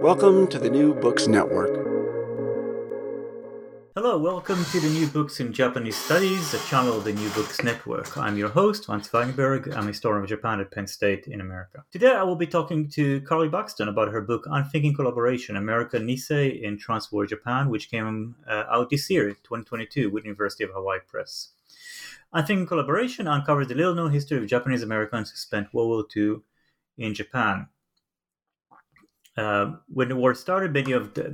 Welcome to the New Books Network. Hello, welcome to the New Books in Japanese Studies, a channel of the New Books Network. I'm your host, Hans Feigenberg. I'm a historian of Japan at Penn State in America. Today I will be talking to Carly Buxton about her book, Unthinking Collaboration, America, Nisei in Transwar Japan, which came out this year, 2022, with the University of Hawaii Press. Unthinking Collaboration uncovers the little-known history of Japanese Americans who spent World War II in Japan. When the war started,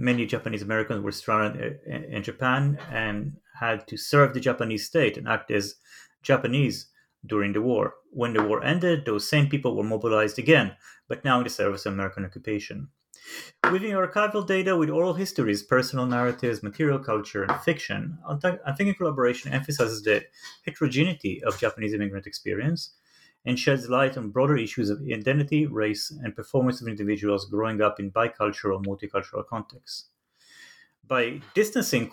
many Japanese Americans were stranded in Japan and had to serve the Japanese state and act as Japanese during the war. When the war ended, those same people were mobilized again, but now in the service of American occupation. Weaving archival data with oral histories, personal narratives, material culture, and fiction, Unthinking Collaboration emphasizes the heterogeneity of Japanese immigrant experience and sheds light on broader issues of identity, race, and performance of individuals growing up in bicultural or multicultural contexts. By distancing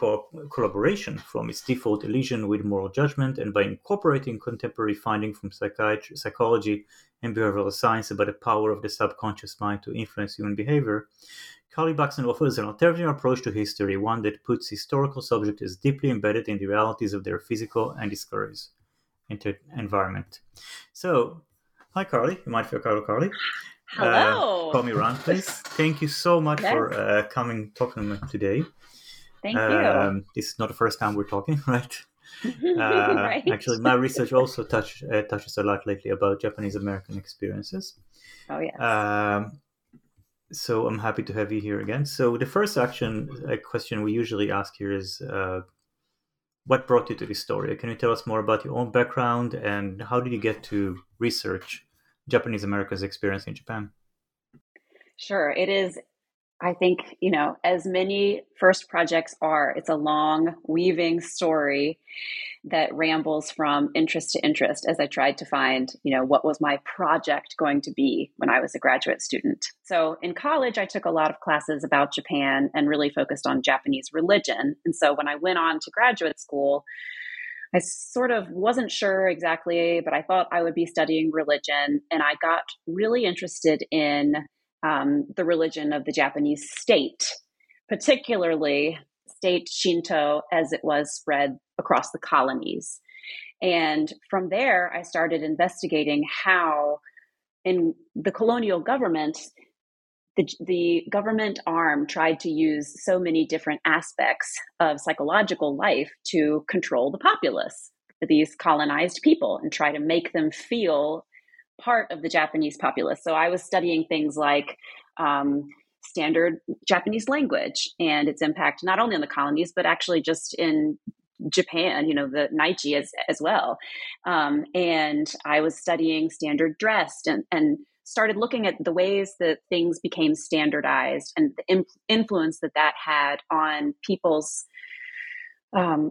collaboration from its default elision with moral judgment and by incorporating contemporary findings from psychiatry, psychology, and behavioral science about the power of the subconscious mind to influence human behavior, Carly Buxton offers an alternative approach to history, one that puts historical subjects as deeply embedded in the realities of their physical and discoveries. Environment. So, hi Carly. You might feel Carly. Hello. Call me Ron, please. Thank you so much for talking today. Thank you. This is not the first time we're talking, right? Right. Actually, my research also touches a lot lately about Japanese American experiences. Oh yeah. So I'm happy to have you here again. So the first question we usually ask here is. What brought you to this story? Can you tell us more about your own background and how did you get to research Japanese Americans' experience in Japan? Sure. It is, I think, as many first projects are, it's a long weaving story that rambles from interest to interest as I tried to find, what was my project going to be when I was a graduate student. So in college, I took a lot of classes about Japan and really focused on Japanese religion. And so when I went on to graduate school, I sort of wasn't sure exactly, but I thought I would be studying religion. And I got really interested in the religion of the Japanese state, particularly state Shinto as it was spread across the colonies. And from there, I started investigating how in the colonial government, the government arm tried to use so many different aspects of psychological life to control the populace, these colonized people, and try to make them feel part of the Japanese populace. So I was studying things like standard Japanese language and its impact not only on the colonies, but actually just in Japan, the Naichi as well. And I was studying standard dress and started looking at the ways that things became standardized and the influence that had on people's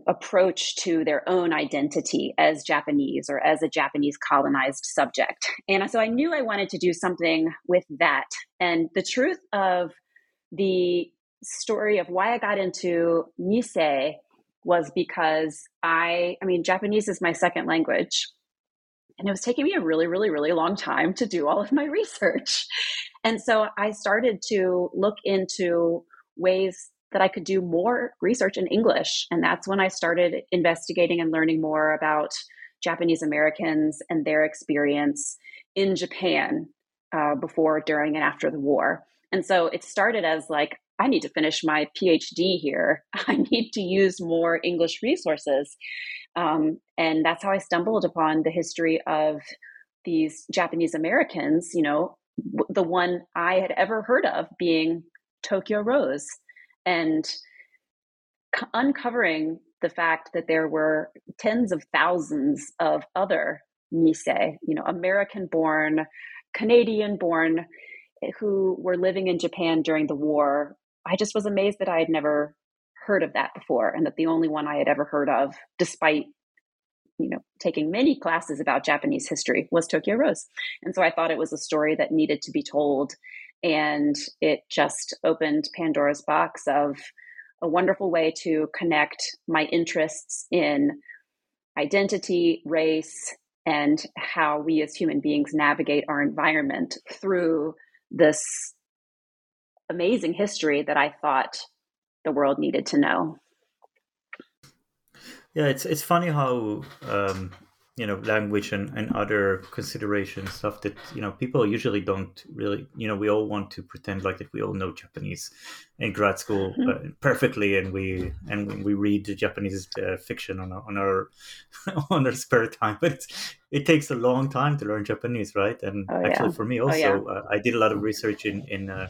approach to their own identity as Japanese or as a Japanese colonized subject. And so I knew I wanted to do something with that. And the truth of the story of why I got into Nisei was because Japanese is my second language. And it was taking me a really, really, really long time to do all of my research. And so I started to look into ways that I could do more research in English. And that's when I started investigating and learning more about Japanese Americans and their experience in Japan before, during, and after the war. And so it started as I need to finish my PhD here. I need to use more English resources. And that's how I stumbled upon the history of these Japanese Americans, the one I had ever heard of being Tokyo Rose. And uncovering the fact that there were tens of thousands of other Nisei, American-born, Canadian-born, who were living in Japan during the war, I just was amazed that I had never heard of that before and that the only one I had ever heard of, despite taking many classes about Japanese history, was Tokyo Rose. And so I thought it was a story that needed to be told. And it just opened Pandora's box of a wonderful way to connect my interests in identity, race, and how we as human beings navigate our environment through this amazing history that I thought the world needed to know. Yeah, it's funny how language and other considerations, stuff that, people usually don't really, we all want to pretend like that we all know Japanese in grad school perfectly. And we read Japanese fiction on our spare time, but it takes a long time to learn Japanese. Right. And actually for me also, I did a lot of research in my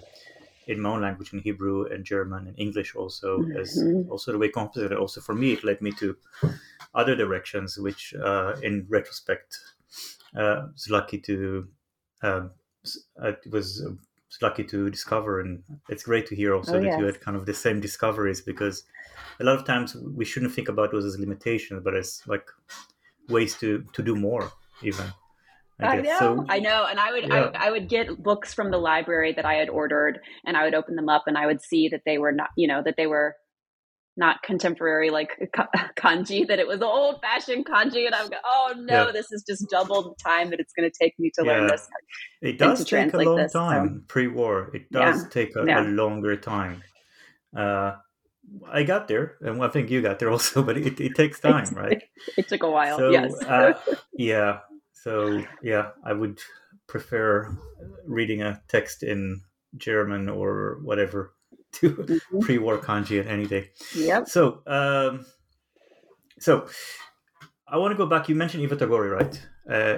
own language, in Hebrew and German and English also, as also the way composited. Also for me, it led me to other directions, which in retrospect, I was lucky to discover. And it's great to hear also that you had kind of the same discoveries, because a lot of times we shouldn't think about those as limitations, but as like ways to do more even. I know. And I would get books from the library that I had ordered, and I would open them up and I would see that they were not, that they were not contemporary, like kanji, that it was the old fashioned kanji. And I would go, oh no, this is just double the time that it's going to take me to learn this. It does take a long time pre-war. It does take a longer time. I got there, and I think you got there also, but it takes time, right? It took a while. So, yes. So, I would prefer reading a text in German or whatever to pre-war kanji at any day. Yep. So, I want to go back. You mentioned Iva Toguri, right?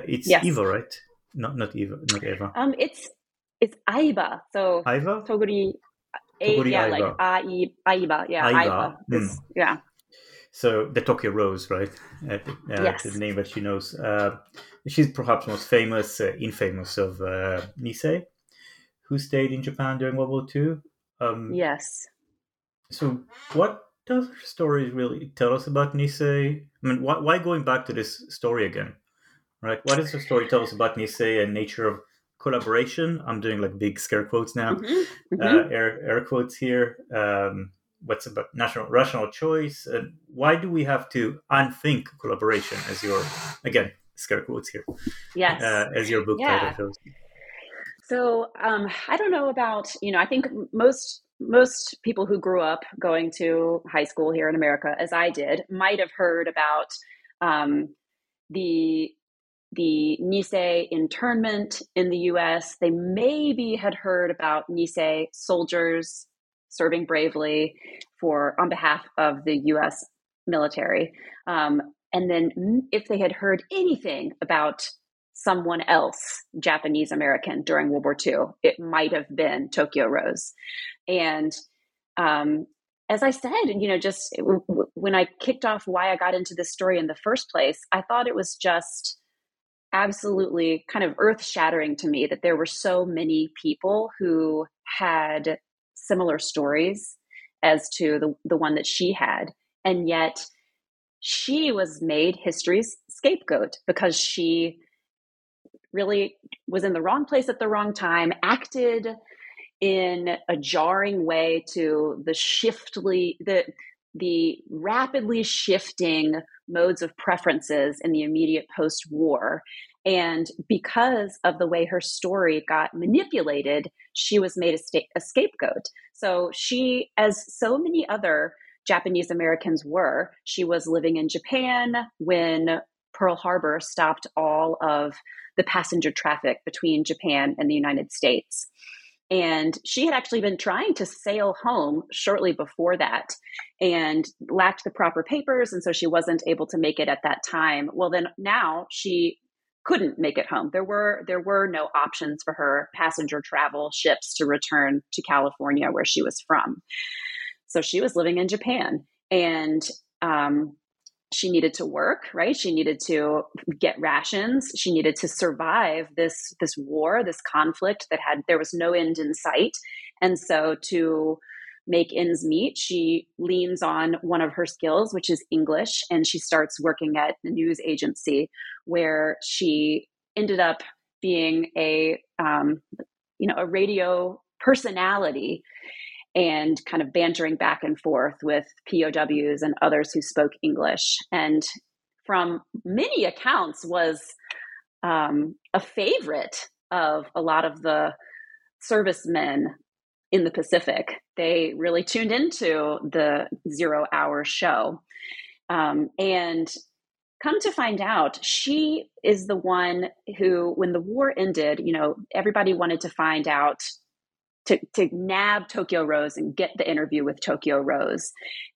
It's Iva, right? Not Iva, not Eva. It's Iva. So Iva Toguri. Iva. Yeah. So the Tokyo Rose, right? The name that she knows. She's perhaps most famous, infamous of Nisei, who stayed in Japan during World War II. Yes. So what does her story really tell us about Nisei? I mean, why going back to this story again, right? What does her story tell us about Nisei and nature of collaboration? I'm doing like big scare quotes now, air quotes here. What's about national rational choice, and why do we have to unthink collaboration? As your, again, scare quotes here. Yes. As your book title shows. So I don't know about I think most people who grew up going to high school here in America, as I did, might have heard about the Nisei internment in the U.S. They maybe had heard about Nisei soldiers serving bravely on behalf of the U.S. military. And then if they had heard anything about someone else, Japanese American, during World War II, it might have been Tokyo Rose. And as I said, when I kicked off why I got into this story in the first place, I thought it was just absolutely kind of earth-shattering to me that there were so many people who had similar stories as to the one that she had. And yet she was made history's scapegoat because she really was in the wrong place at the wrong time, acted in a jarring way to the rapidly shifting modes of preferences in the immediate post-war. And because of the way her story got manipulated, she was made a scapegoat. So she, as so many other Japanese Americans were, she was living in Japan when Pearl Harbor stopped all of the passenger traffic between Japan and the United States. And she had actually been trying to sail home shortly before that and lacked the proper papers. And so she wasn't able to make it at that time. Well, then now she couldn't make it home. There were no options for her passenger travel ships to return to California, where she was from. So she was living in Japan, and she needed to work, right? She needed to get rations. She needed to survive this war, this conflict there was no end in sight. And so to make ends meet, she leans on one of her skills, which is English, and she starts working at the news agency, where she ended up being a radio personality and kind of bantering back and forth with POWs and others who spoke English. And from many accounts was a favorite of a lot of the servicemen in the Pacific, they really tuned into the Zero Hour show. And come to find out, she is the one who, when the war ended, you know, everybody wanted to find out, to nab Tokyo Rose and get the interview with Tokyo Rose.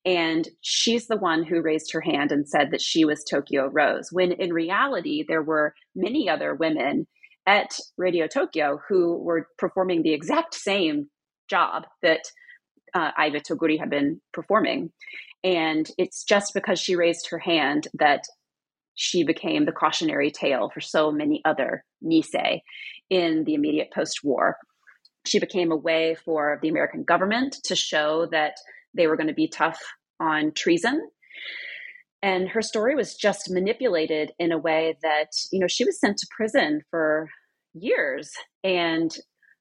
And she's the one who raised her hand and said that she was Tokyo Rose, when in reality, there were many other women at Radio Tokyo who were performing the exact same job that Iva Toguri had been performing. And it's just because she raised her hand that she became the cautionary tale for so many other Nisei in the immediate post-war. She became a way for the American government to show that they were going to be tough on treason. And her story was just manipulated in a way that, you know, she was sent to prison for years and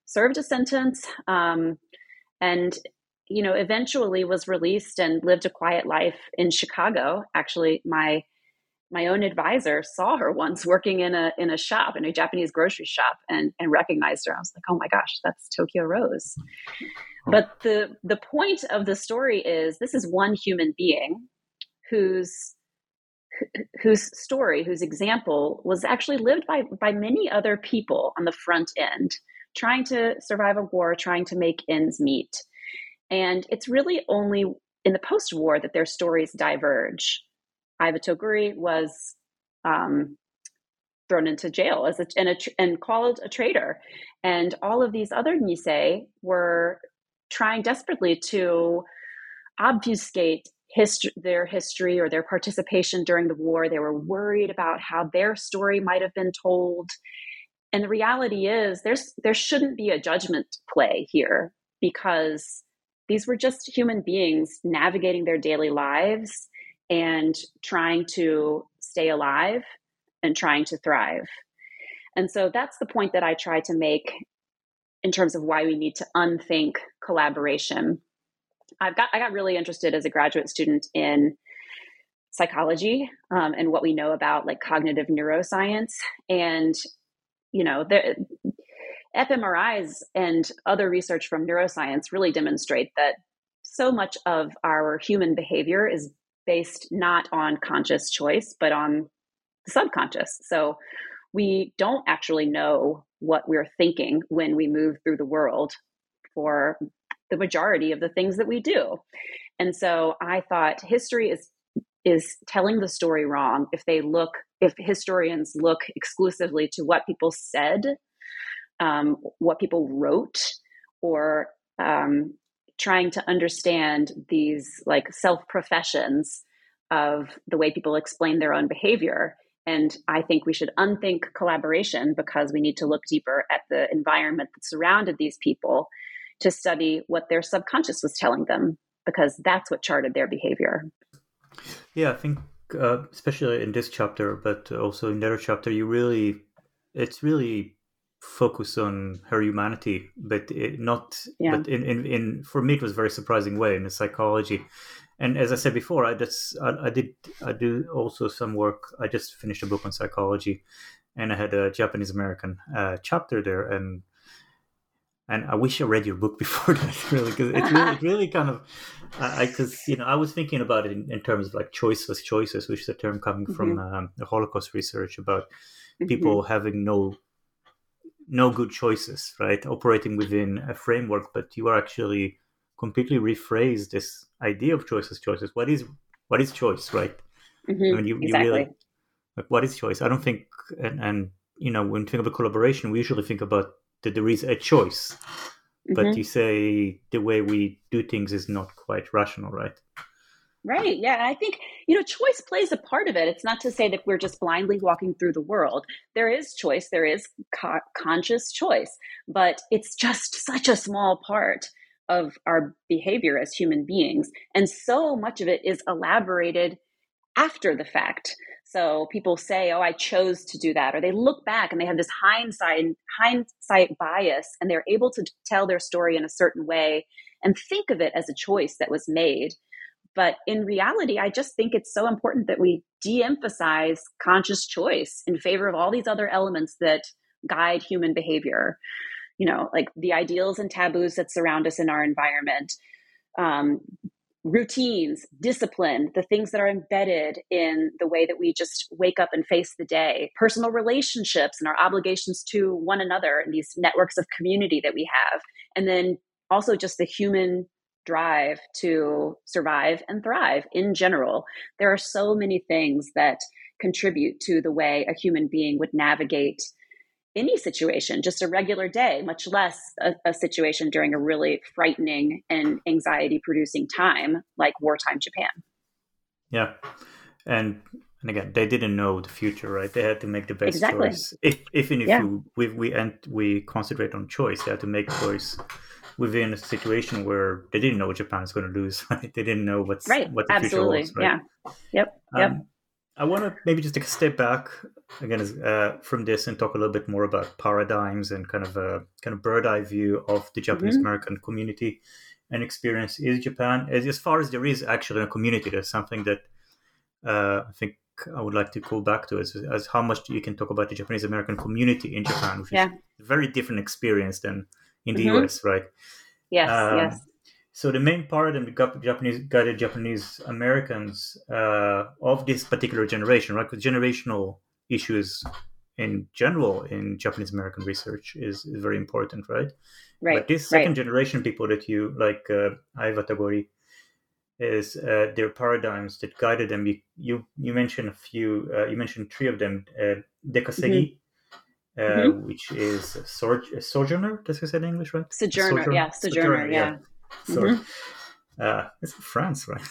served a sentence, and, you know, eventually was released and lived a quiet life in Chicago. Actually, my own advisor saw her once working in a shop, in a Japanese grocery shop, and recognized her. I was like, oh my gosh, that's Tokyo Rose. But the point of the story is, this is one human being whose story, whose example was actually lived by many other people on the front end, trying to survive a war, trying to make ends meet. And it's really only in the post-war that their stories diverge. Iva Toguri was thrown into jail and called a traitor. And all of these other Nisei were trying desperately to obfuscate their history or their participation during the war. They were worried about how their story might have been told. And the reality is, there shouldn't be a judgment play here, because these were just human beings navigating their daily lives and trying to stay alive and trying to thrive. And so that's the point that I try to make in terms of why we need to unthink collaboration. I got really interested as a graduate student in psychology and what we know about, like, cognitive neuroscience. And, you know, fMRIs and other research from neuroscience really demonstrate that so much of our human behavior is based not on conscious choice, but on the subconscious. So we don't actually know what we're thinking when we move through the world for the majority of the things that we do. And so I thought history is telling the story wrong if historians look exclusively to what people said, what people wrote, or trying to understand these, like, self-professions of the way people explain their own behavior. And I think we should unthink collaboration, because we need to look deeper at the environment that surrounded these people to study what their subconscious was telling them, because that's what charted their behavior. Yeah, I think especially in this chapter, but also in the other chapter, it's really focused on her humanity, but for me it was a very surprising way in the psychology. And as I said before, I do also some work. I just finished a book on psychology, and I had a Japanese American chapter there, And I wish I read your book before that, really, because it really kind of, because, you know, I was thinking about it in terms of, like, choiceless choices, which is a term coming from the Holocaust research about people having no good choices, right? Operating within a framework, but you are actually completely rephrased this idea of choiceless choices. What is choice, right? I mean, you really, like, what is choice? I don't think, and you know, when we think about collaboration, we usually think about that there is a choice, but you say the way we do things is not quite rational, right? Right. Yeah. And I think, you know, choice plays a part of it. It's not to say that we're just blindly walking through the world. There is choice. There is conscious choice, but it's just such a small part of our behavior as human beings. And so much of it is elaborated after the fact. So people say, oh, I chose to do that. Or they look back and they have this hindsight bias, and they're able to tell their story in a certain way and think of it as a choice that was made. But in reality, I just think it's so important that we de-emphasize conscious choice in favor of all these other elements that guide human behavior. you know, like the ideals and taboos that surround us in our environment, routines, discipline, the things that are embedded in the way that we just wake up and face the day, personal relationships and our obligations to one another and these networks of community that we have. And then also just the human drive to survive and thrive in general. There are so many things that contribute to the way a human being would navigate any situation, just a regular day, much less a situation during a really frightening and anxiety-producing time like wartime Japan. Yeah. And again, they didn't know the future, right? They had to make the best choice. If we concentrate on choice, they had to make choice within a situation where they didn't know what Japan is going to lose, right? They didn't know what the future was, right? I want to maybe just take a step back again from this and talk a little bit more about paradigms and kind of bird eye view of the Japanese American community and experience in Japan, as far as there is actually a community. That's something that I think I would like to go back to, as how much you can talk about the Japanese American community in Japan, which is a very different experience than in the US, right? Yes, yes. So the main paradigm that guided Japanese Americans of this particular generation, right? Because generational issues in general in Japanese American research is very important, right? Right. But this second generation people that you like, Iva Toguri, is their paradigms that guided them. You mentioned a few. You mentioned three of them: Dekasegi, which is a sojourner. Does it say in English, right? Sojourner. So it's France, right?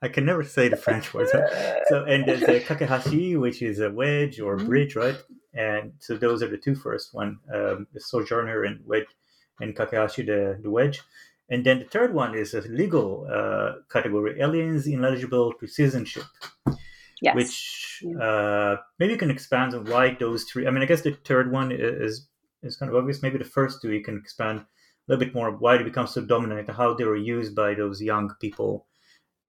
I can never say the French words. Right? So, and there's a kakehashi, which is a wedge or bridge, right? And so those are the two first one, the sojourner and wedge, and kakehashi, the wedge. And then the third one is a legal category, aliens ineligible to citizenship. Yes. Which maybe you can expand on why those three. I mean, I guess the third one is kind of obvious. Maybe the first two you can expand a little bit more of why they become so dominant and how they were used by those young people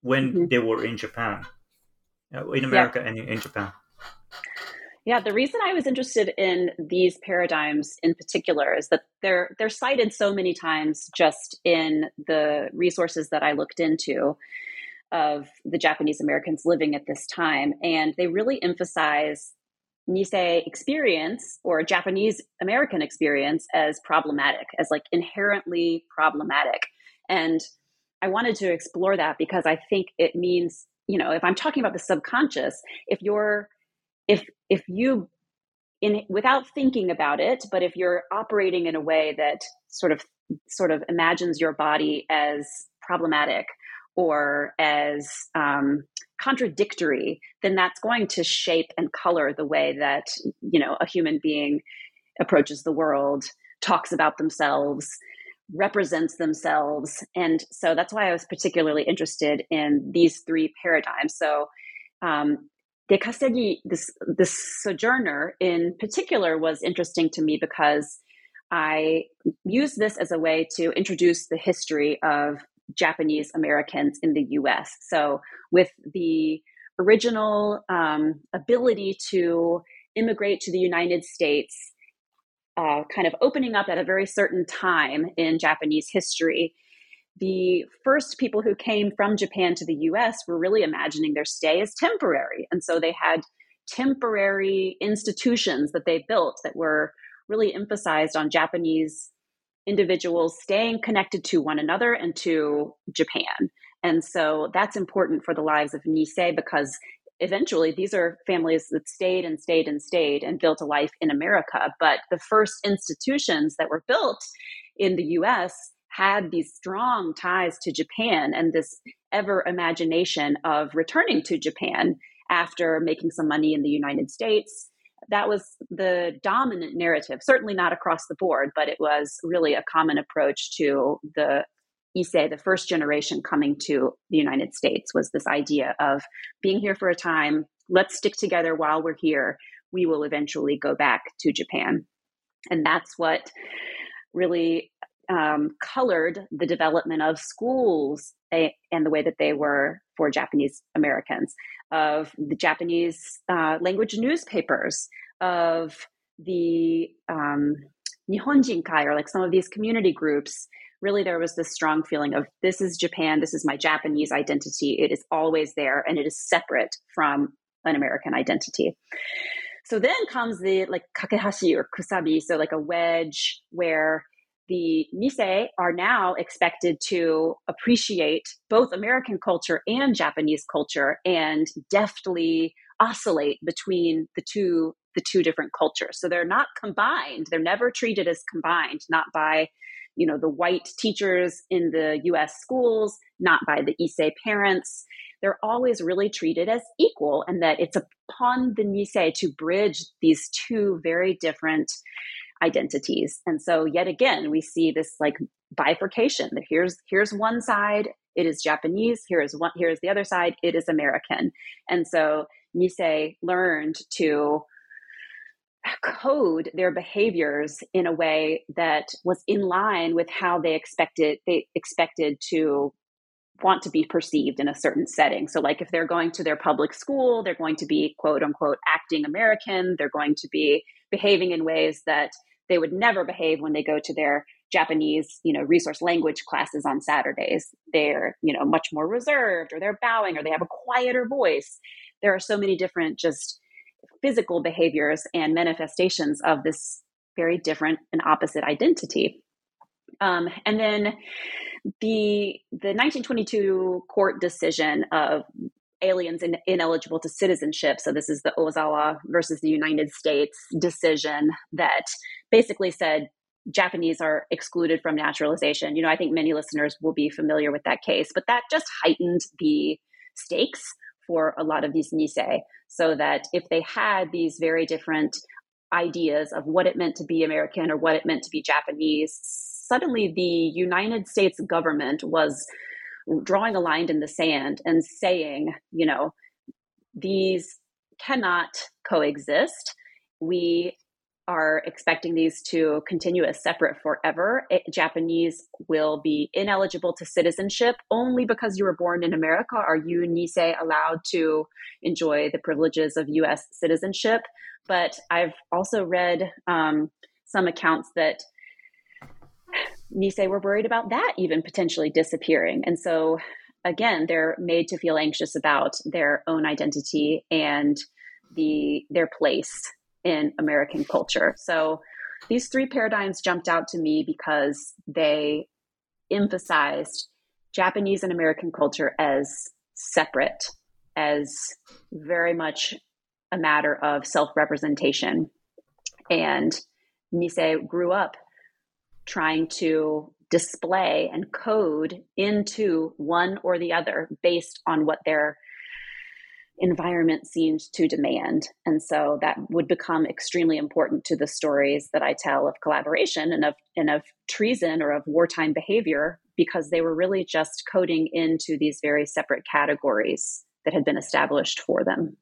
when they were in Japan, in America and in Japan. Yeah, the reason I was interested in these paradigms in particular is that they're cited so many times just in the resources that I looked into of the Japanese Americans living at this time. And they really emphasize Nisei experience or Japanese American experience as problematic, as like inherently problematic. And I wanted to explore that because I think it means, you know, if I'm talking about the subconscious, if you without thinking about it, but if you're operating in a way that sort of imagines your body as problematic or as contradictory, then that's going to shape and color the way that, you know, a human being approaches the world, talks about themselves, represents themselves. And so that's why I was particularly interested in these three paradigms. So Dekasegi, this sojourner in particular, was interesting to me because I used this as a way to introduce the history of Japanese Americans in the U.S. So with the original ability to immigrate to the United States, kind of opening up at a very certain time in Japanese history, the first people who came from Japan to the U.S. were really imagining their stay as temporary. And so they had temporary institutions that they built that were really emphasized on Japanese individuals staying connected to one another and to Japan. And so that's important for the lives of Nisei because eventually these are families that stayed and stayed and stayed and built a life in America. But the first institutions that were built in the US had these strong ties to Japan and this ever imagination of returning to Japan after making some money in the United States. That was the dominant narrative, certainly not across the board, but it was really a common approach to the Issei, the first generation coming to the United States, was this idea of being here for a time, let's stick together while we're here, we will eventually go back to Japan. And that's what really colored the development of schools and the way that they were for Japanese Americans, of the Japanese language newspapers, of the Nihonjinkai, or like some of these community groups, really there was this strong feeling of, this is Japan, this is my Japanese identity, it is always there, and it is separate from an American identity. So then comes the like kakehashi or kusabi, so like a wedge where the Nisei are now expected to appreciate both American culture and Japanese culture and deftly oscillate between the two different cultures. So they're not combined. They're never treated as combined, not by, you know, the white teachers in the US schools, not by the Issei parents. They're always really treated as equal, and that it's upon the Nisei to bridge these two very different identities. And so yet again, we see this like bifurcation. Here's one side, it is Japanese. Here's the other side, it is American. And so Nisei learned to code their behaviors in a way that was in line with how they expected to want to be perceived in a certain setting. So like if they're going to their public school, they're going to be quote unquote acting American, they're going to be behaving in ways that they would never behave when they go to their Japanese, you know, resource language classes on Saturdays. They're, you know, much more reserved, or they're bowing, or they have a quieter voice. There are so many different just physical behaviors and manifestations of this very different and opposite identity. And then the 1922 court decision of aliens ineligible to citizenship. So this is the Ozawa versus the United States decision that basically said Japanese are excluded from naturalization. You know, I think many listeners will be familiar with that case, but that just heightened the stakes for a lot of these Nisei, so that if they had these very different ideas of what it meant to be American or what it meant to be Japanese, suddenly the United States government was drawing a line in the sand and saying, you know, these cannot coexist. We are expecting these to continue as separate forever. Japanese will be ineligible to citizenship. Only because you were born in America are you, Nisei, allowed to enjoy the privileges of U.S. citizenship. But I've also read some accounts that Nisei were worried about that even potentially disappearing. And so again, they're made to feel anxious about their own identity and their place in American culture. So these three paradigms jumped out to me because they emphasized Japanese and American culture as separate, as very much a matter of self-representation. And Nisei grew up trying to display and code into one or the other based on what their environment seemed to demand. And so that would become extremely important to the stories that I tell of collaboration and of treason or of wartime behavior, because they were really just coding into these very separate categories that had been established for them.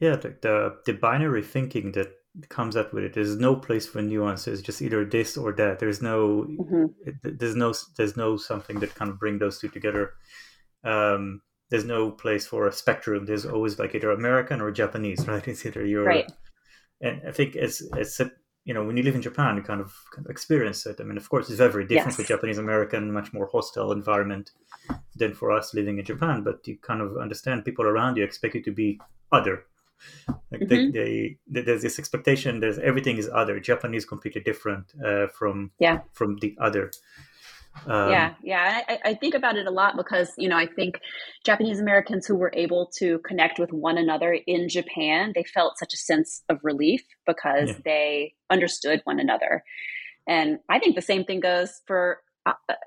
Yeah, the binary thinking that comes up with it. There's no place for nuance. It's just either this or that. There's no something that kind of bring those two together. There's no place for a spectrum. There's always like either American or Japanese, right? It's either you're right. And I think it's you know, when you live in Japan, you kind of experience it. I mean, of course, it's very different for Japanese American, much more hostile environment than for us living in Japan. But you kind of understand people around you expect you to be other. Like there's this expectation. There's everything is other. Japanese completely different from the other. I think about it a lot because, you know, I think Japanese Americans who were able to connect with one another in Japan, they felt such a sense of relief because they understood one another. And I think the same thing goes for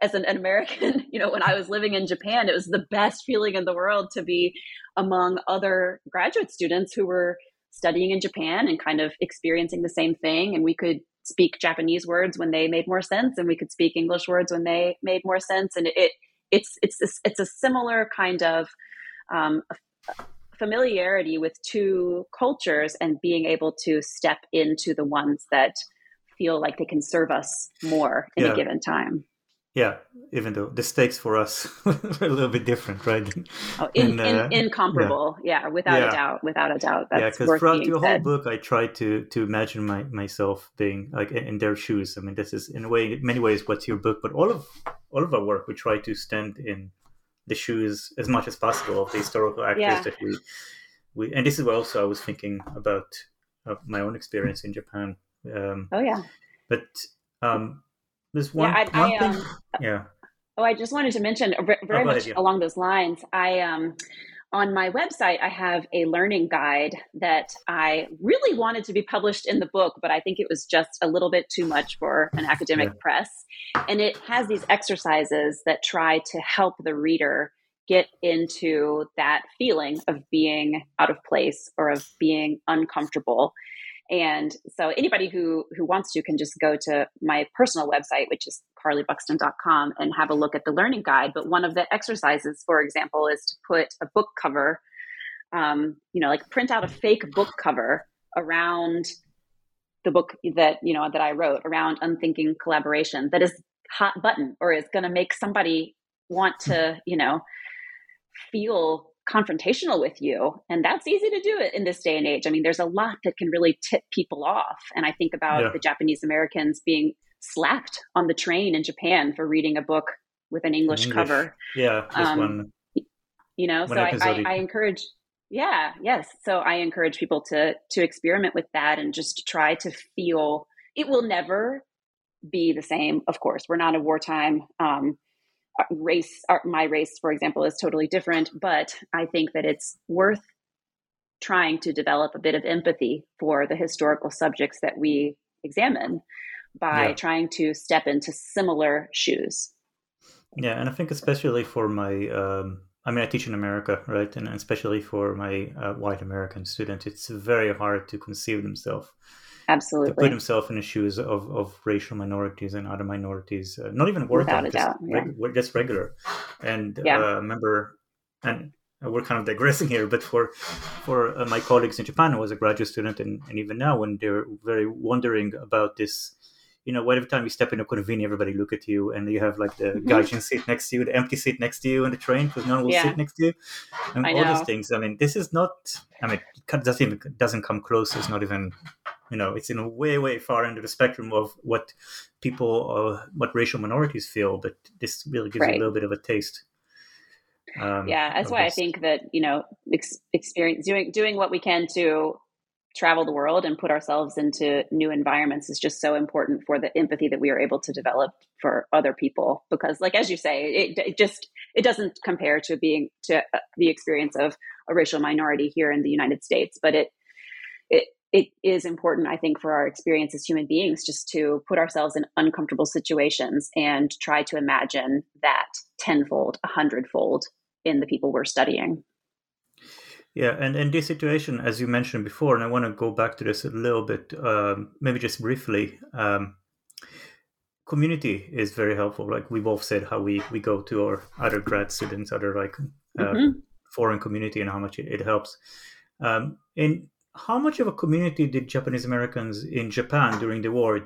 as an American. You know, when I was living in Japan, it was the best feeling in the world to be among other graduate students who were studying in Japan and kind of experiencing the same thing. And we could speak Japanese words when they made more sense, and we could speak English words when they made more sense. And it's a similar kind of familiarity with two cultures and being able to step into the ones that feel like they can serve us more in a given time. Yeah, even though the stakes for us were a little bit different, right? Oh, incomparable. Yeah, without a doubt. That's because throughout your whole book, I tried to imagine myself being like in their shoes. I mean, this is in many ways what's your book, but all of our work, we try to stand in the shoes as much as possible of the historical actors that we. And this is what also I was thinking about my own experience in Japan. There's one thing. Oh, I just wanted to mention very much along those lines. I on my website, I have a learning guide that I really wanted to be published in the book, but I think it was just a little bit too much for an academic press. And it has these exercises that try to help the reader get into that feeling of being out of place or of being uncomfortable. And so anybody who wants to can just go to my personal website, which is carlybuxton.com, and have a look at the learning guide. But one of the exercises, for example, is to put a book cover, like print out a fake book cover around the book that I wrote around Unthinking Collaboration that is hot button or is going to make somebody want to, feel confrontational with you. And that's easy to do it in this day and age. I mean, there's a lot that can really tip people off. And I think about the Japanese Americans being slapped on the train in Japan for reading a book with an English cover. Yeah. One, so I encourage, So I encourage people to experiment with that and just try to feel. It will never be the same. Of course, we're not a wartime, my race, for example, is totally different, but I think that it's worth trying to develop a bit of empathy for the historical subjects that we examine by trying to step into similar shoes. Yeah. And I think especially for my, I teach in America, right? And especially for my white American students, it's very hard to conceive themselves. Absolutely. To put himself in the shoes of racial minorities and other minorities, not even wartime, just regular. And I remember, and we're kind of digressing here, but for my colleagues in Japan, I was a graduate student, and even now when they're very wondering about this, every time you step in a convenience, everybody look at you, and you have like the gaijin seat next to you, the empty seat next to you on the train, because no one will sit next to you, and all these things. I mean, this is not. I mean, it doesn't come close. It's not even. It's in a way, way far under the spectrum of what people, what racial minorities feel. But this really gives you a little bit of a taste. That's why I think that experience doing what we can to travel the world and put ourselves into new environments is just so important for the empathy that we are able to develop for other people. Because, like as you say, it doesn't compare to being to the experience of a racial minority here in the United States, but it is important, I think, for our experience as human beings just to put ourselves in uncomfortable situations and try to imagine that tenfold, 100-fold in the people we're studying. Yeah, and in this situation, as you mentioned before, and I want to go back to this a little bit, maybe just briefly, community is very helpful. Like we both said, how we go to our other grad students, other foreign community, and how much it helps. How much of a community did Japanese Americans in Japan during the war,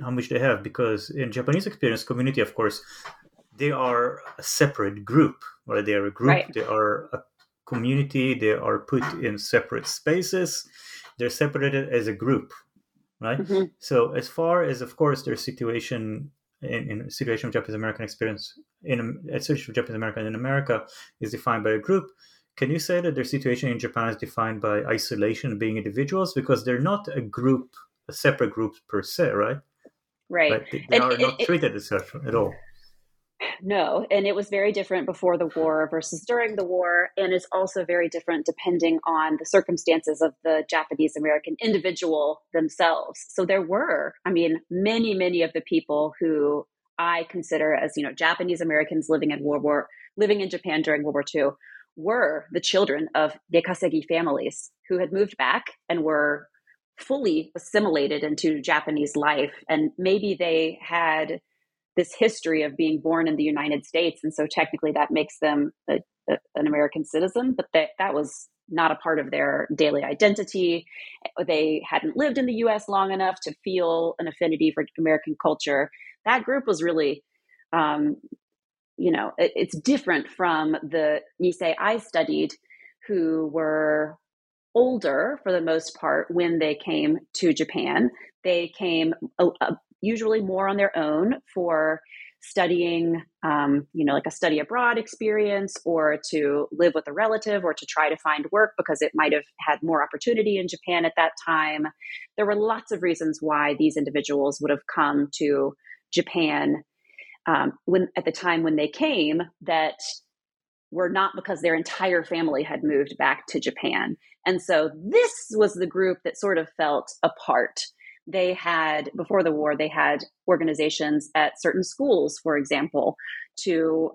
how much they have? Because in Japanese experience, community, of course, they are a separate group, right? They are a group, They are a community, they are put in separate spaces, they're separated as a group, right? Mm-hmm. So as far as, of course, their situation in situation of Japanese American experience, situation of Japanese American in America is defined by a group, can you say that their situation in Japan is defined by isolation, being individuals? Because they're not a group, a separate group per se, right? Right. Like they are not treated as such at all. No, and it was very different before the war versus during the war, and it's also very different depending on the circumstances of the Japanese American individual themselves. So there were, many, many of the people who I consider as, Japanese Americans living in Japan during World War II were the children of Nekasegi families who had moved back and were fully assimilated into Japanese life. And maybe they had this history of being born in the United States. And so technically that makes them an American citizen, but that was not a part of their daily identity. They hadn't lived in the U.S. long enough to feel an affinity for American culture. That group was really it's different from the Nisei I studied, who were older for the most part when they came to Japan. They came usually more on their own for studying, like a study abroad experience, or to live with a relative, or to try to find work because it might have had more opportunity in Japan at that time. There were lots of reasons why these individuals would have come to Japan at the time when they came, that were not because their entire family had moved back to Japan. And so this was the group that sort of felt apart. They had, before the war, they had organizations at certain schools, for example, to,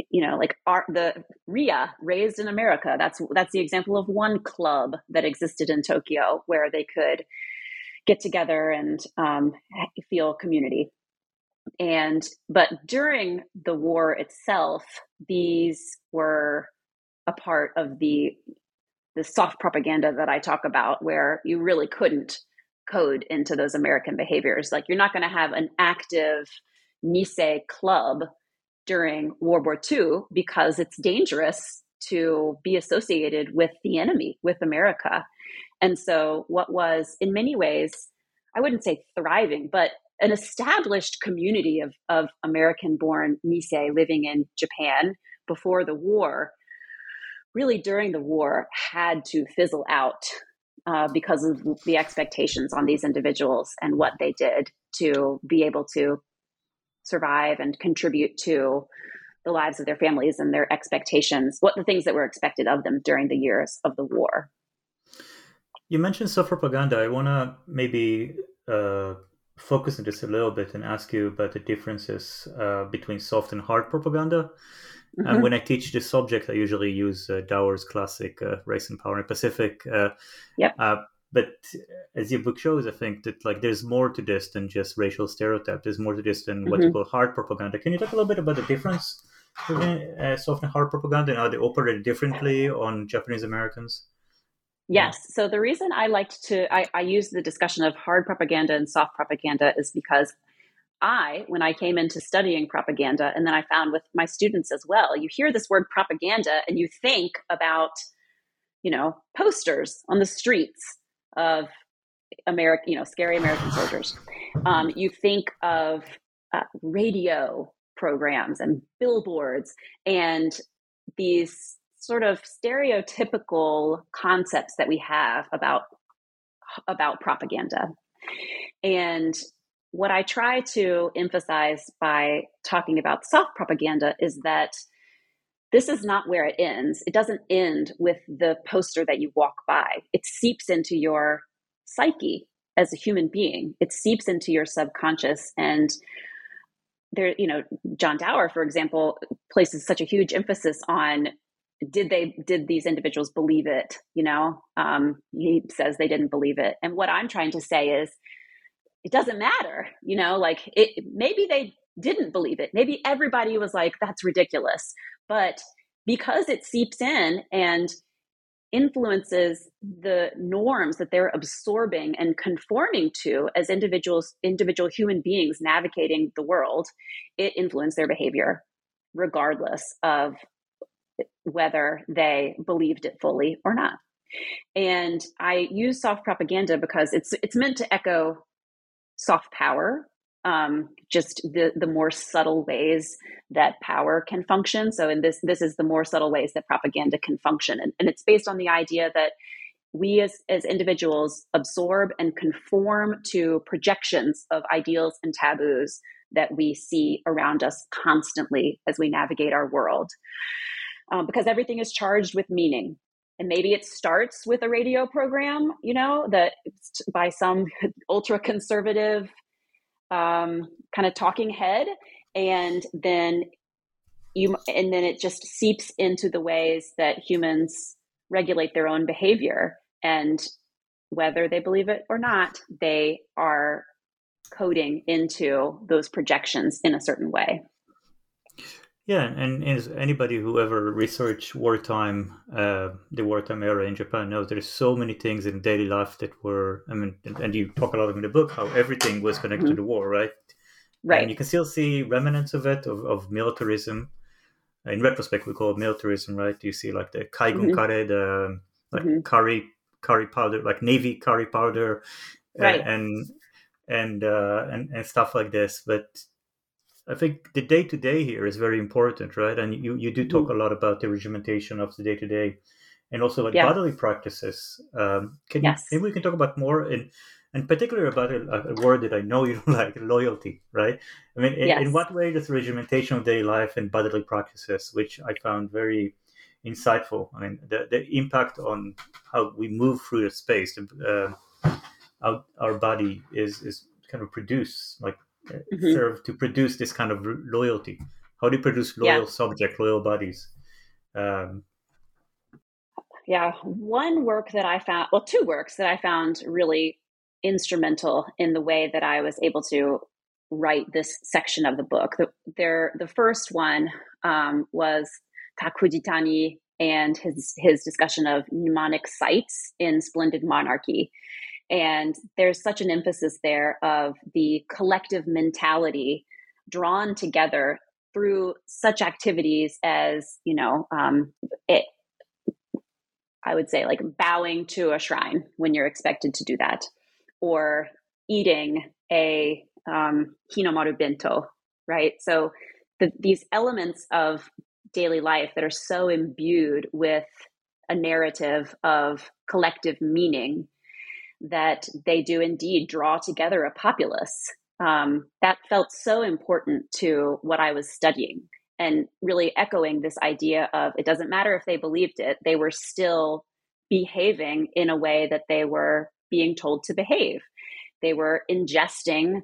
the RIA, Raised in America. That's the example of one club that existed in Tokyo where they could get together and feel community. But during the war itself, these were a part of the soft propaganda that I talk about, where you really couldn't code into those American behaviors. Like, you're not going to have an active Nisei club during World War II because it's dangerous to be associated with the enemy, with America. And so what was, in many ways, I wouldn't say thriving, but an established community of American-born Nisei living in Japan before the war, really during the war, had to fizzle out because of the expectations on these individuals and what they did to be able to survive and contribute to the lives of their families and their expectations, what the things that were expected of them during the years of the war. You mentioned self-propaganda. I want to maybe focus on this a little bit and ask you about the differences between soft and hard propaganda. Mm-hmm. And when I teach this subject, I usually use Dower's classic Race and Power in the Pacific. But as your book shows, I think that there's more to this than just racial stereotype. There's more to this than what you call hard propaganda. Can you talk a little bit about the difference between soft and hard propaganda, and how they operate differently on Japanese Americans? Yes. So the reason I use the discussion of hard propaganda and soft propaganda is because when I came into studying propaganda, and then I found with my students as well, you hear this word propaganda and you think about, posters on the streets of America, scary American soldiers. You think of radio programs and billboards and these sort of stereotypical concepts that we have about propaganda. And what I try to emphasize by talking about soft propaganda is that this is not where it ends. It doesn't end with the poster that you walk by. It seeps into your psyche as a human being. It seeps into your subconscious. And there, John Dower, for example, places such a huge emphasis on, did these individuals believe it? He says they didn't believe it. And what I'm trying to say is, it doesn't matter, maybe they didn't believe it. Maybe everybody was like, that's ridiculous. But because it seeps in and influences the norms that they're absorbing and conforming to as individual human beings navigating the world, it influenced their behavior regardless of whether they believed it fully or not. And I use soft propaganda because it's meant to echo soft power, just the more subtle ways that power can function. So in this is the more subtle ways that propaganda can function. And it's based on the idea that we as individuals absorb and conform to projections of ideals and taboos that we see around us constantly as we navigate our world. Because everything is charged with meaning. And maybe it starts with a radio program, that by some ultra conservative kind of talking head. And then it just seeps into the ways that humans regulate their own behavior. And whether they believe it or not, they are coding into those projections in a certain way. Yeah, and as anybody who ever researched wartime, the wartime era in Japan knows, there's so many things in daily life that were, and you talk a lot of in the book, how everything was connected to the war, right? Right. And you can still see remnants of it, of militarism. In retrospect, we call it militarism, right? You see like the kaigun kare, the curry powder, like navy curry powder, right. and stuff like this. But I think the day-to-day here is very important, right? And you do talk a lot about the regimentation of the day-to-day and also like bodily practices. Maybe we can talk about more and particularly about a word that I know you don't like, loyalty, right? I mean, in what way does regimentation of daily life and bodily practices, which I found very insightful, I mean, the impact on how we move through the space, our body is kind of produce, like serve to produce this kind of loyalty. How do you produce loyal subject, loyal bodies? One work that I found, well, two works that I found really instrumental in the way that I was able to write this section of the book. The first one was Tak Fujitani and his discussion of mnemonic sites in Splendid Monarchy. And there's such an emphasis there of the collective mentality drawn together through such activities as, I would say like bowing to a shrine when you're expected to do that, or eating a Hinomaru bento, right? So these elements of daily life that are so imbued with a narrative of collective meaning that they do indeed draw together a populace. That felt so important to what I was studying and really echoing this idea of it doesn't matter if they believed it, they were still behaving in a way that they were being told to behave. They were ingesting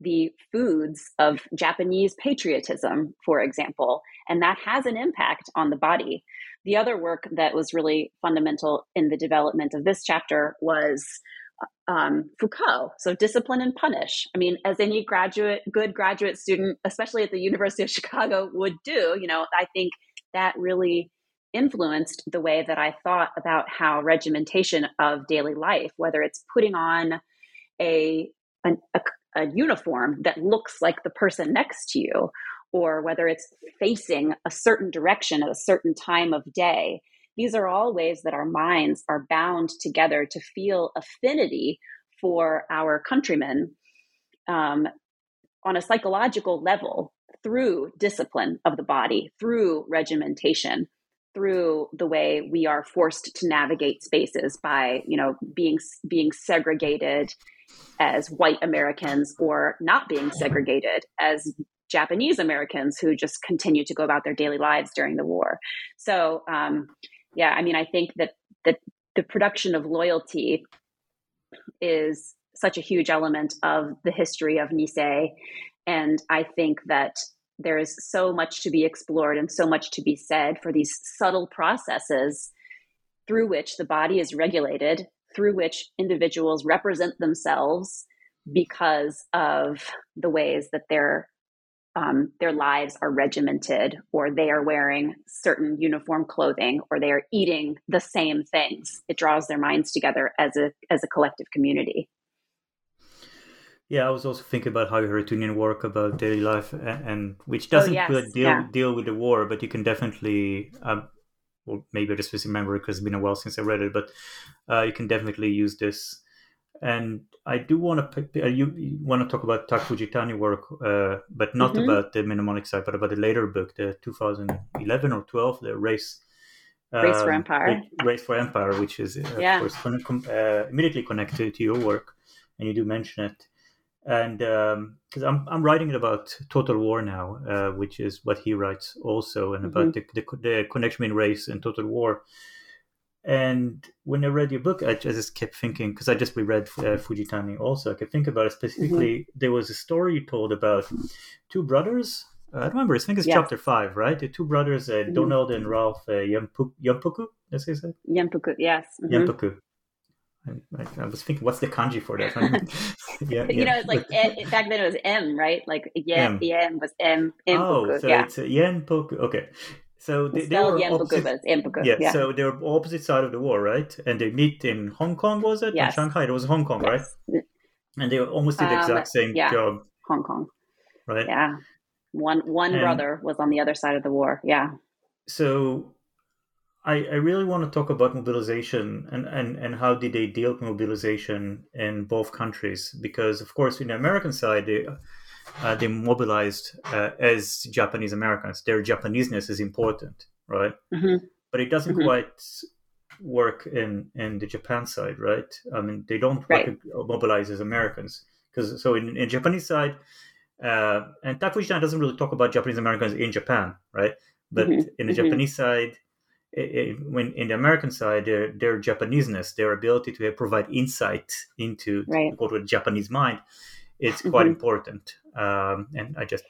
the foods of Japanese patriotism, for example, and that has an impact on the body. The other work that was really fundamental in the development of this chapter was Foucault, so Discipline and Punish. I mean, as any good graduate student, especially at the University of Chicago, would do, I think that really influenced the way that I thought about how regimentation of daily life, whether it's putting on a uniform that looks like the person next to you, or whether it's facing a certain direction at a certain time of day. These are all ways that our minds are bound together to feel affinity for our countrymen on a psychological level through discipline of the body, through regimentation, through the way we are forced to navigate spaces by, being segregated as white Americans or not being segregated as Japanese Americans who just continue to go about their daily lives during the war. So, I think that the production of loyalty is such a huge element of the history of Nisei. And I think that there is so much to be explored and so much to be said for these subtle processes through which the body is regulated, through which individuals represent themselves because of the ways that their lives are regimented, or they are wearing certain uniform clothing, or they are eating the same things. It draws their minds together as a collective community. Yeah, I was also thinking about how your Etunian work about daily life, and which doesn't deal with the war, but you can definitely, or maybe I just remember because it's been a while since I read it, but you can definitely use this. And I do want to talk about Tak Fujitani work, but not about the mnemonic side, but about the later book, the 2011 or 12, the Race for Empire, which is of course immediately connected to your work, and you do mention it. And because I'm writing it about total war now, which is what he writes also, and about the connection between race and total war. And when I read your book, I just kept thinking, because I just reread Fujitani also, I could think about it specifically. There was a story you told about two brothers. I don't remember. I think it's chapter 5, right? The two brothers, Donald and Ralph Yempuku. That's his name? Yempuku, yes. Mm-hmm. Yempuku. I was thinking, what's the kanji for that? It's like back then it was M, right? Like Yen was M. Yempuku. Oh, so it's Yempuku. Okay. So they were so they were opposite side of the war, right? And they meet in Hong Kong, was it? Yes. In Shanghai, it was Hong Kong, right? And they almost did the exact same job. Hong Kong. right? Yeah. One brother was on the other side of the war. Yeah. So I really want to talk about mobilization and how did they deal with mobilization in both countries? Because, of course, in the American side, they mobilized as Japanese Americans. Their Japaneseness is important, right? Mm-hmm. But it doesn't mm-hmm. quite work in the Japan side, right? I mean, they don't right. mobilize as Americans. Because so in Japanese side, and Tak Fujitani doesn't really talk about Japanese Americans in Japan, right? But mm-hmm. in the mm-hmm. Japanese side, when in the American side, their Japaneseness, their ability to provide insight into right. the Japanese mind, it's mm-hmm. quite important. And I just,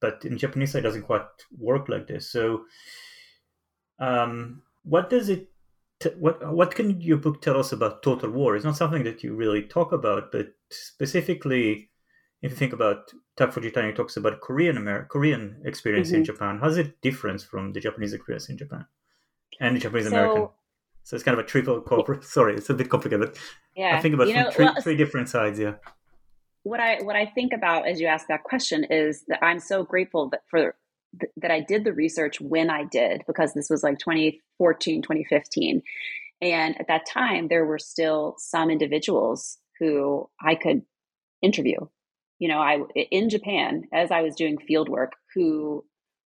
but in Japanese side, it doesn't quite work like this. So, what does it? What can your book tell us about total war? It's not something that you really talk about, but specifically, if you think about Tak Fujitani talks about Korean experience mm-hmm. in Japan. How's it different from the Japanese experience in Japan and the Japanese American? So it's kind of a triple corporate. Sorry, it's a bit complicated. Yeah, I think about three different sides. Yeah. What I think about as you ask that question is that I'm so grateful that I did the research when I did, because this was like 2014, 2015. And at that time, there were still some individuals who I could interview, in Japan, as I was doing field work, who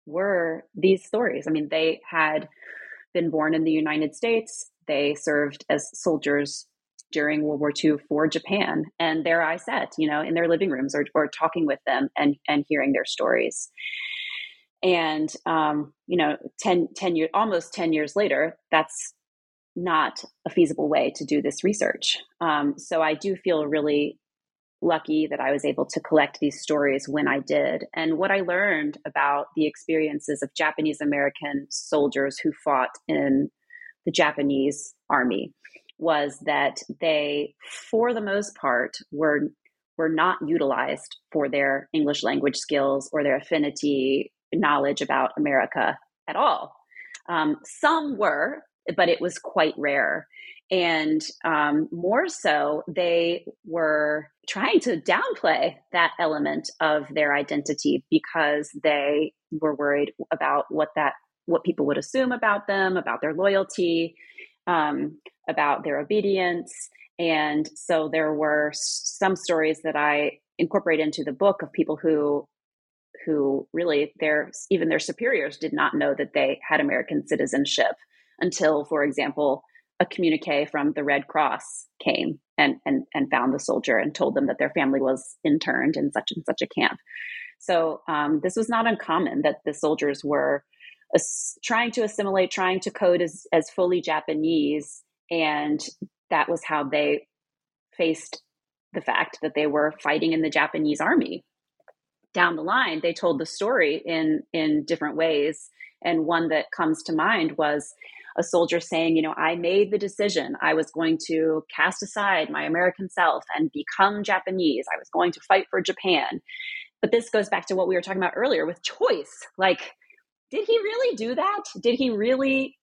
were these stories. I mean, they had been born in the United States. They served as soldiers during World War II for Japan. And there I sat, in their living rooms or talking with them and hearing their stories. And, 10 years later, that's not a feasible way to do this research. So I do feel really lucky that I was able to collect these stories when I did. And what I learned about the experiences of Japanese American soldiers who fought in the Japanese army was that they, for the most part, were not utilized for their English language skills or their affinity knowledge about America at all. Some were, but it was quite rare. And more so, they were trying to downplay that element of their identity because they were worried about what people would assume about them, about their loyalty, about their obedience. And so there were some stories that I incorporate into the book of people who really even their superiors did not know that they had American citizenship until, for example, a communique from the Red Cross came and found the soldier and told them that their family was interned in such and such a camp. So this was not uncommon that the soldiers were trying to assimilate, trying to code as fully Japanese. And that was how they faced the fact that they were fighting in the Japanese army. Down the line, they told the story in different ways. And one that comes to mind was a soldier saying, I made the decision. I was going to cast aside my American self and become Japanese. I was going to fight for Japan. But this goes back to what we were talking about earlier with choice. Like, did he really do that? Did he really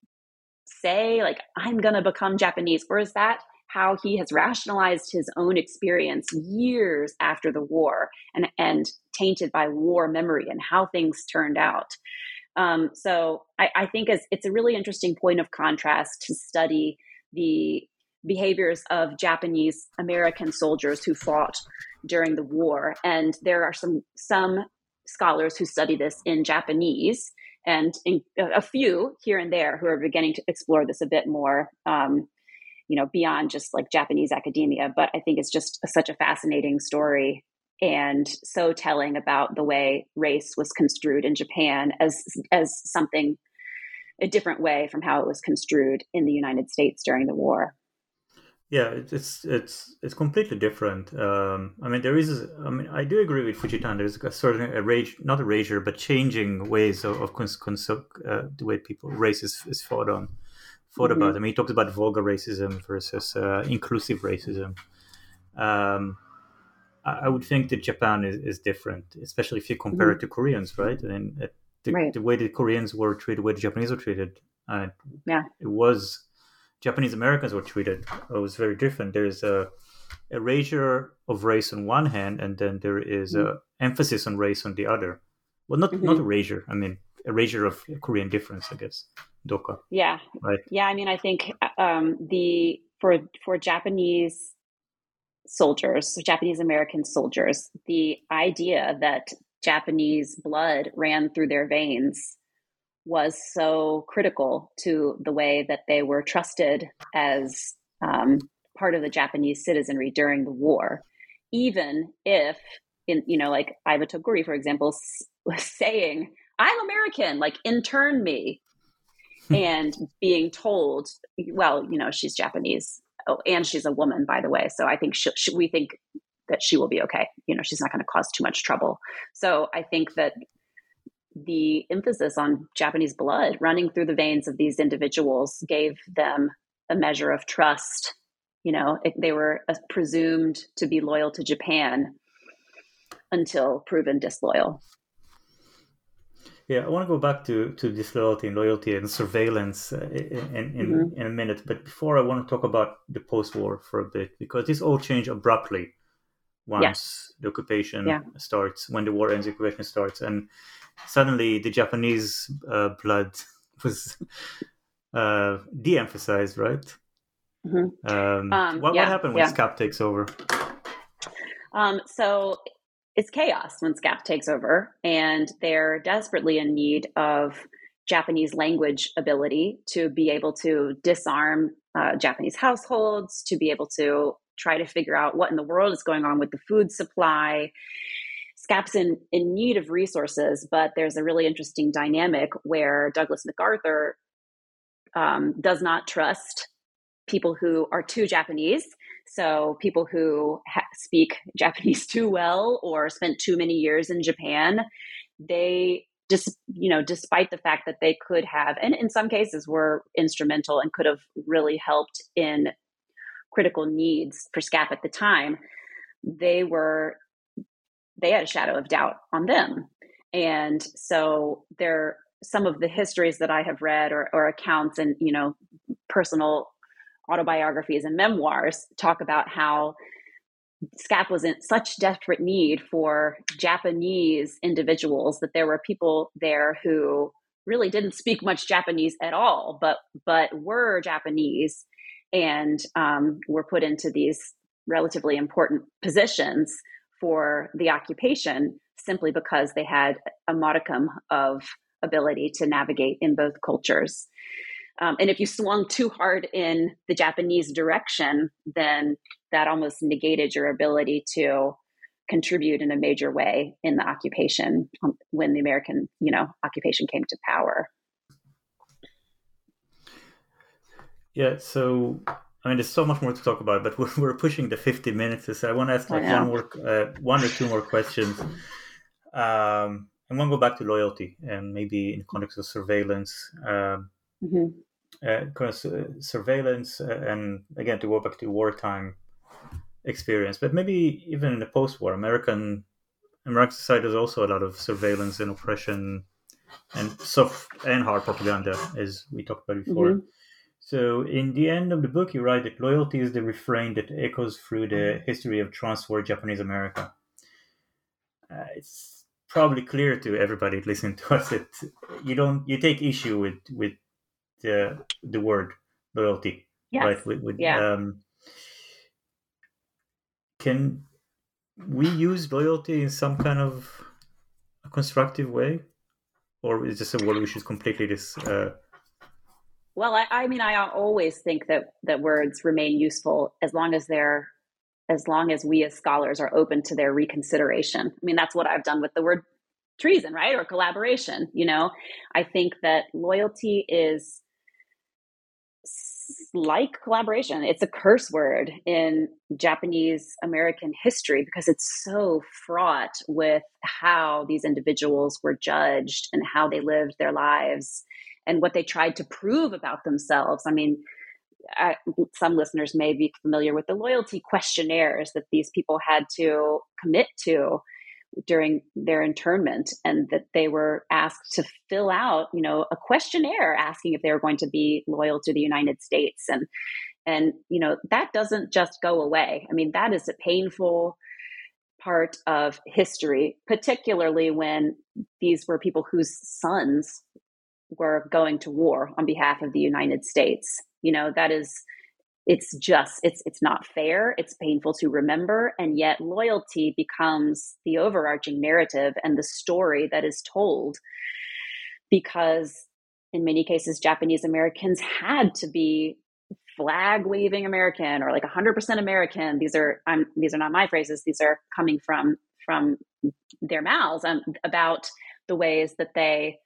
say, like, I'm going to become Japanese? Or is that how he has rationalized his own experience years after the war and tainted by war memory and how things turned out? So I think it's a really interesting point of contrast to study the behaviors of Japanese American soldiers who fought during the war. And there are some scholars who study this in Japanese and a few here and there who are beginning to explore this a bit more, beyond just like Japanese academia. But I think it's just such a fascinating story and so telling about the way race was construed in Japan as something a different way from how it was construed in the United States during the war. Yeah, it's completely different. I do agree with Fujitani. There's a certain changing ways of the way people race is fought mm-hmm. about. I mean, he talks about vulgar racism versus inclusive racism. I would think that Japan is different, especially if you compare mm-hmm. it to Koreans, right? And the way the Koreans were treated, the way the Japanese were treated, Japanese Americans were treated. It was very different. There is a erasure of race on one hand, and then there is mm-hmm. emphasis on race on the other. Well, not erasure. I mean, erasure of Korean difference, I guess. Doka. Yeah. Right. Yeah. I mean, I think for Japanese soldiers, Japanese American soldiers, the idea that Japanese blood ran through their veins was so critical to the way that they were trusted as part of the Japanese citizenry during the war, even if, like Iva Toguri, for example, was saying, "I'm American, like intern me," and being told, "Well, she's Japanese, and she's a woman, by the way, so I think we think that she will be okay. She's not going to cause too much trouble." So I think that the emphasis on Japanese blood running through the veins of these individuals gave them a measure of trust. They were presumed to be loyal to Japan until proven disloyal. Yeah, I want to go back to disloyalty and loyalty and surveillance in a minute. But before, I want to talk about the post-war for a bit, because this all changed abruptly once the occupation starts, when the war ends, the occupation starts. And suddenly the Japanese blood was de-emphasized, right? Mm-hmm. What happened when SCAP takes over? So it's chaos when SCAP takes over, and they're desperately in need of Japanese language ability to be able to disarm Japanese households, to be able to try to figure out what in the world is going on with the food supply. SCAP's in need of resources, but there's a really interesting dynamic where Douglas MacArthur does not trust people who are too Japanese. So people who speak Japanese too well or spent too many years in Japan, they just, despite the fact that they could have, and in some cases were instrumental and could have really helped in critical needs for SCAP at the time, they had a shadow of doubt on them. And so some of the histories that I have read or accounts and, personal autobiographies and memoirs talk about how SCAP was in such desperate need for Japanese individuals that there were people there who really didn't speak much Japanese at all, but were Japanese and were put into these relatively important positions for the occupation simply because they had a modicum of ability to navigate in both cultures. And if you swung too hard in the Japanese direction, then that almost negated your ability to contribute in a major way in the occupation when the American, occupation came to power. Yeah. So, I mean, there's so much more to talk about, but we're pushing the 50 minutes. So I want to ask one or two more questions. I want to go back to loyalty and maybe in context of surveillance. Surveillance, and again, to go back to wartime experience, but maybe even in the post-war, American society has also a lot of surveillance and oppression and soft and hard propaganda, as we talked about before. Mm-hmm. So in the end of the book, you write that loyalty is the refrain that echoes through the history of transfer Japanese America. It's probably clear to everybody listening to us that you take issue with the word loyalty, right? Can we use loyalty in some kind of a constructive way, or is this a word we should completely I always think that words remain useful as long as we as scholars are open to their reconsideration. I mean, that's what I've done with the word treason, right? Or collaboration. I think that loyalty is like collaboration. It's a curse word in Japanese American history because it's so fraught with how these individuals were judged and how they lived their lives and what they tried to prove about themselves. I mean, some listeners may be familiar with the loyalty questionnaires that these people had to commit to during their internment, and that they were asked to fill out, a questionnaire asking if they were going to be loyal to the United States. And that doesn't just go away. I mean, that is a painful part of history, particularly when these were people whose sons were going to war on behalf of the United States. You know, that is, it's not fair. It's painful to remember. And yet loyalty becomes the overarching narrative and the story that is told, because in many cases, Japanese Americans had to be flag waving American or like 100% American. These are not my phrases. These are coming from their mouths about the ways that they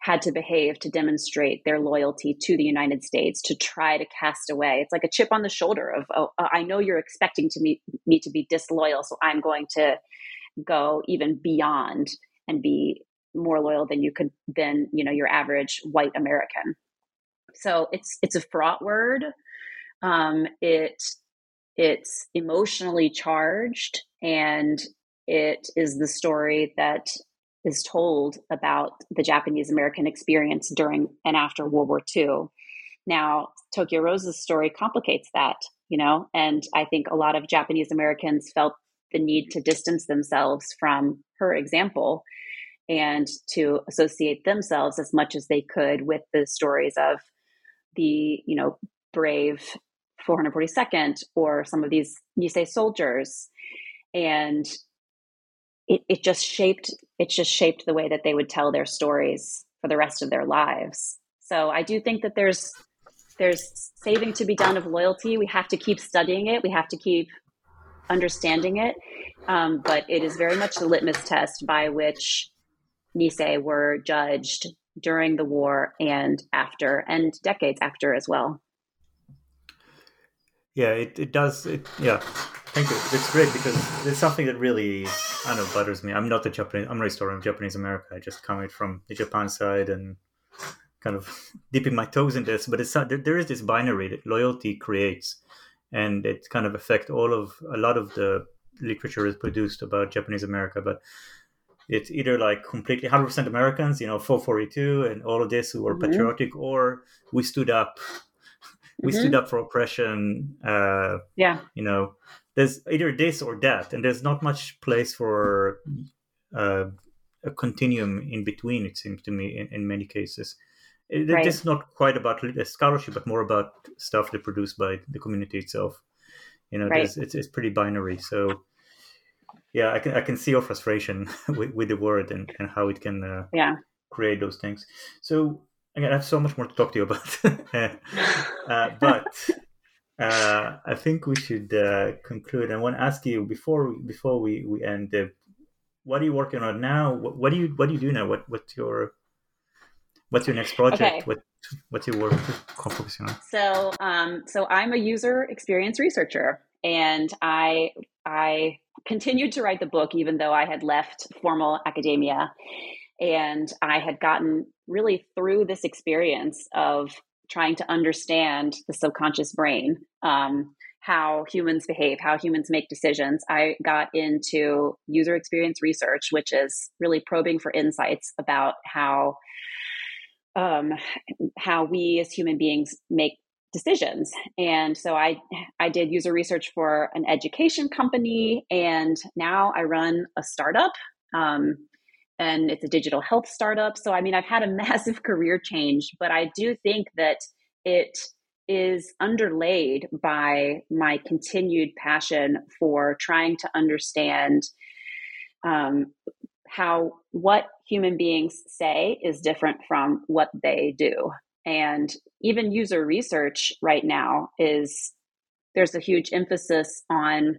had to behave to demonstrate their loyalty to the United States, to try to cast away. It's like a chip on the shoulder of, oh, I know you're expecting me to be disloyal, so I'm going to go even beyond and be more loyal than your average white American. So it's a fraught word. It's emotionally charged, and it is the story that is told about the Japanese American experience during and after World War II. Now, Tokyo Rose's story complicates that, you know, and I think a lot of Japanese Americans felt the need to distance themselves from her example and to associate themselves as much as they could with the stories of the, you know, brave 442nd or some of these Nisei soldiers. And it just shaped the way that they would tell their stories for the rest of their lives. So I do think that there's saving to be done of loyalty. We have to keep studying it. We have to keep understanding it. But it is very much the litmus test by which Nisei were judged during the war and after, and decades after as well. Yeah, it does. Thank you. It's great, because it's something that really, I don't know, bothers me. I'm not a Japanese, I'm not a historian of Japanese America. I just come from the Japan side and kind of dipping my toes in this. But it's not, there is this binary that loyalty creates, and it kind of affects a lot of the literature is produced about Japanese America. But it's either like completely 100% Americans, you know, 442 and all of this who were patriotic, or we stood up. We stood up for oppression. You know, there's either this or that, and there's not much place for a continuum in between, it seems to me, in many cases. Right. It's not quite about scholarship, but more about stuff that produced by the community itself. You know, right. It's pretty binary. So, yeah, I can see your frustration with the word and how it can create those things. So, again, I have so much more to talk to you about. But I think we should conclude. I want to ask you before we end, what are you working on now? What do you do now? What's your next project? Okay. What's your work focusing on? So I'm a user experience researcher, and I continued to write the book even though I had left formal academia. And I had gotten really through this experience of trying to understand the subconscious brain, how humans behave, how humans make decisions. I got into user experience research, which is really probing for insights about how we as human beings make decisions. And so I did user research for an education company, and now I run a startup. And it's a digital health startup. So, I mean, I've had a massive career change, but I do think that it is underlaid by my continued passion for trying to understand how what human beings say is different from what they do. And even user research right now there's a huge emphasis on,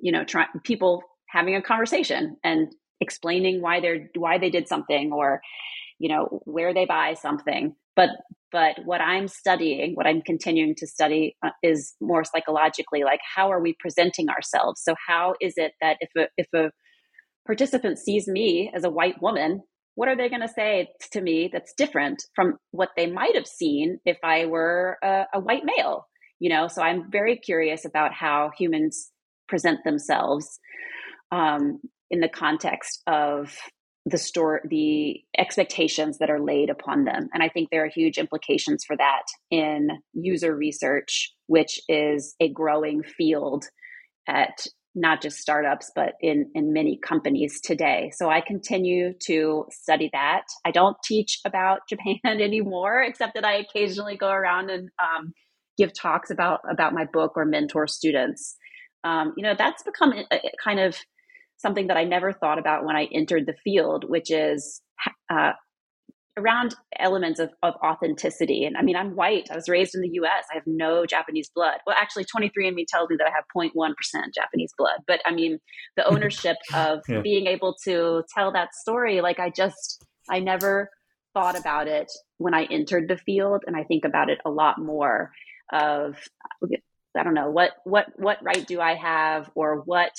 you know, people having a conversation and explaining why they did something, or, you know, where they buy something. But what I'm continuing to study is more psychologically, like, how are we presenting ourselves? So how is it that if a participant sees me as a white woman, what are they going to say to me that's different from what they might have seen if I were a white male? You know, so I'm very curious about how humans present themselves in the context of the expectations that are laid upon them. And I think there are huge implications for that in user research, which is a growing field at not just startups, but in many companies today. So I continue to study that. I don't teach about Japan anymore, except that I occasionally go around and give talks about my book or mentor students. That's become a kind of something that I never thought about when I entered the field, which is around elements of authenticity. And I mean, I'm white. I was raised in the US. I have no Japanese blood. Well, actually, 23andMe tells me that I have 0.1% Japanese blood. But I mean, the ownership of being able to tell that story, like I never thought about it when I entered the field. And I think about it a lot more of, I don't know, what right do I have, or what,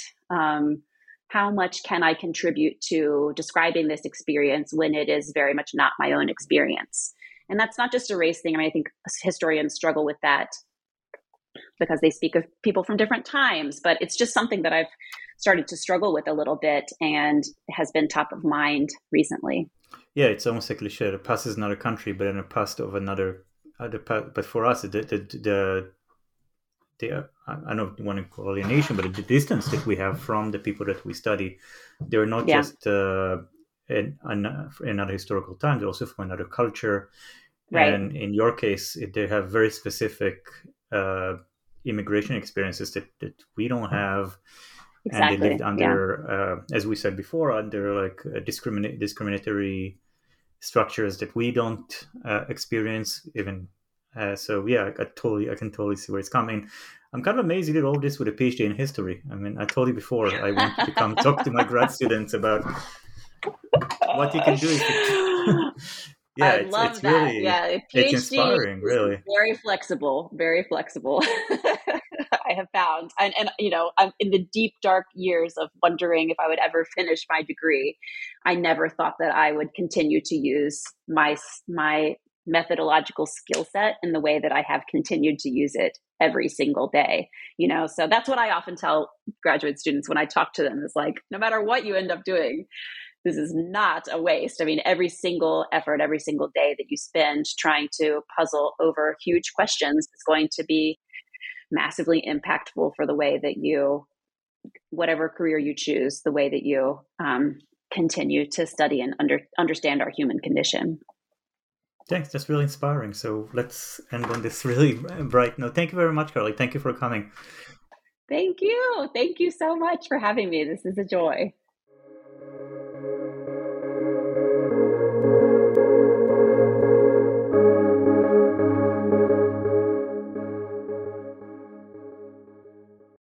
how much can I contribute to describing this experience when it is very much not my own experience? And that's not just a race thing. I mean, I think historians struggle with that because they speak of people from different times, but it's just something that I've started to struggle with a little bit and has been top of mind recently. Yeah, it's almost a cliche. The past is not a country, but in the past of another past. But for us, I don't want to call alienation, but the distance that we have from the people that we study, they're not just another historical time, they're also from another culture. Right. And in your case, they have very specific immigration experiences that we don't have. Exactly. And they lived under, as we said before, under like discriminatory structures that we don't experience even. I can totally see where it's coming. I'm kind of amazed you did all this with a PhD in history. I mean, I told you before, I want to come talk to my grad students about what you can do. It's that. Really, yeah, it's inspiring, really. Very flexible. I have found, and I'm in the deep dark years of wondering if I would ever finish my degree. I never thought that I would continue to use my methodological skill set in the way that I have continued to use it every single day, So that's what I often tell graduate students when I talk to them, is like, no matter what you end up doing, this is not a waste. I mean, every single effort, every single day that you spend trying to puzzle over huge questions is going to be massively impactful for the way that you, whatever career you choose, the way that you continue to study and understand our human condition. Thanks. That's really inspiring. So let's end on this really bright note. Thank you very much, Carly. Thank you for coming. Thank you. Thank you so much for having me. This is a joy.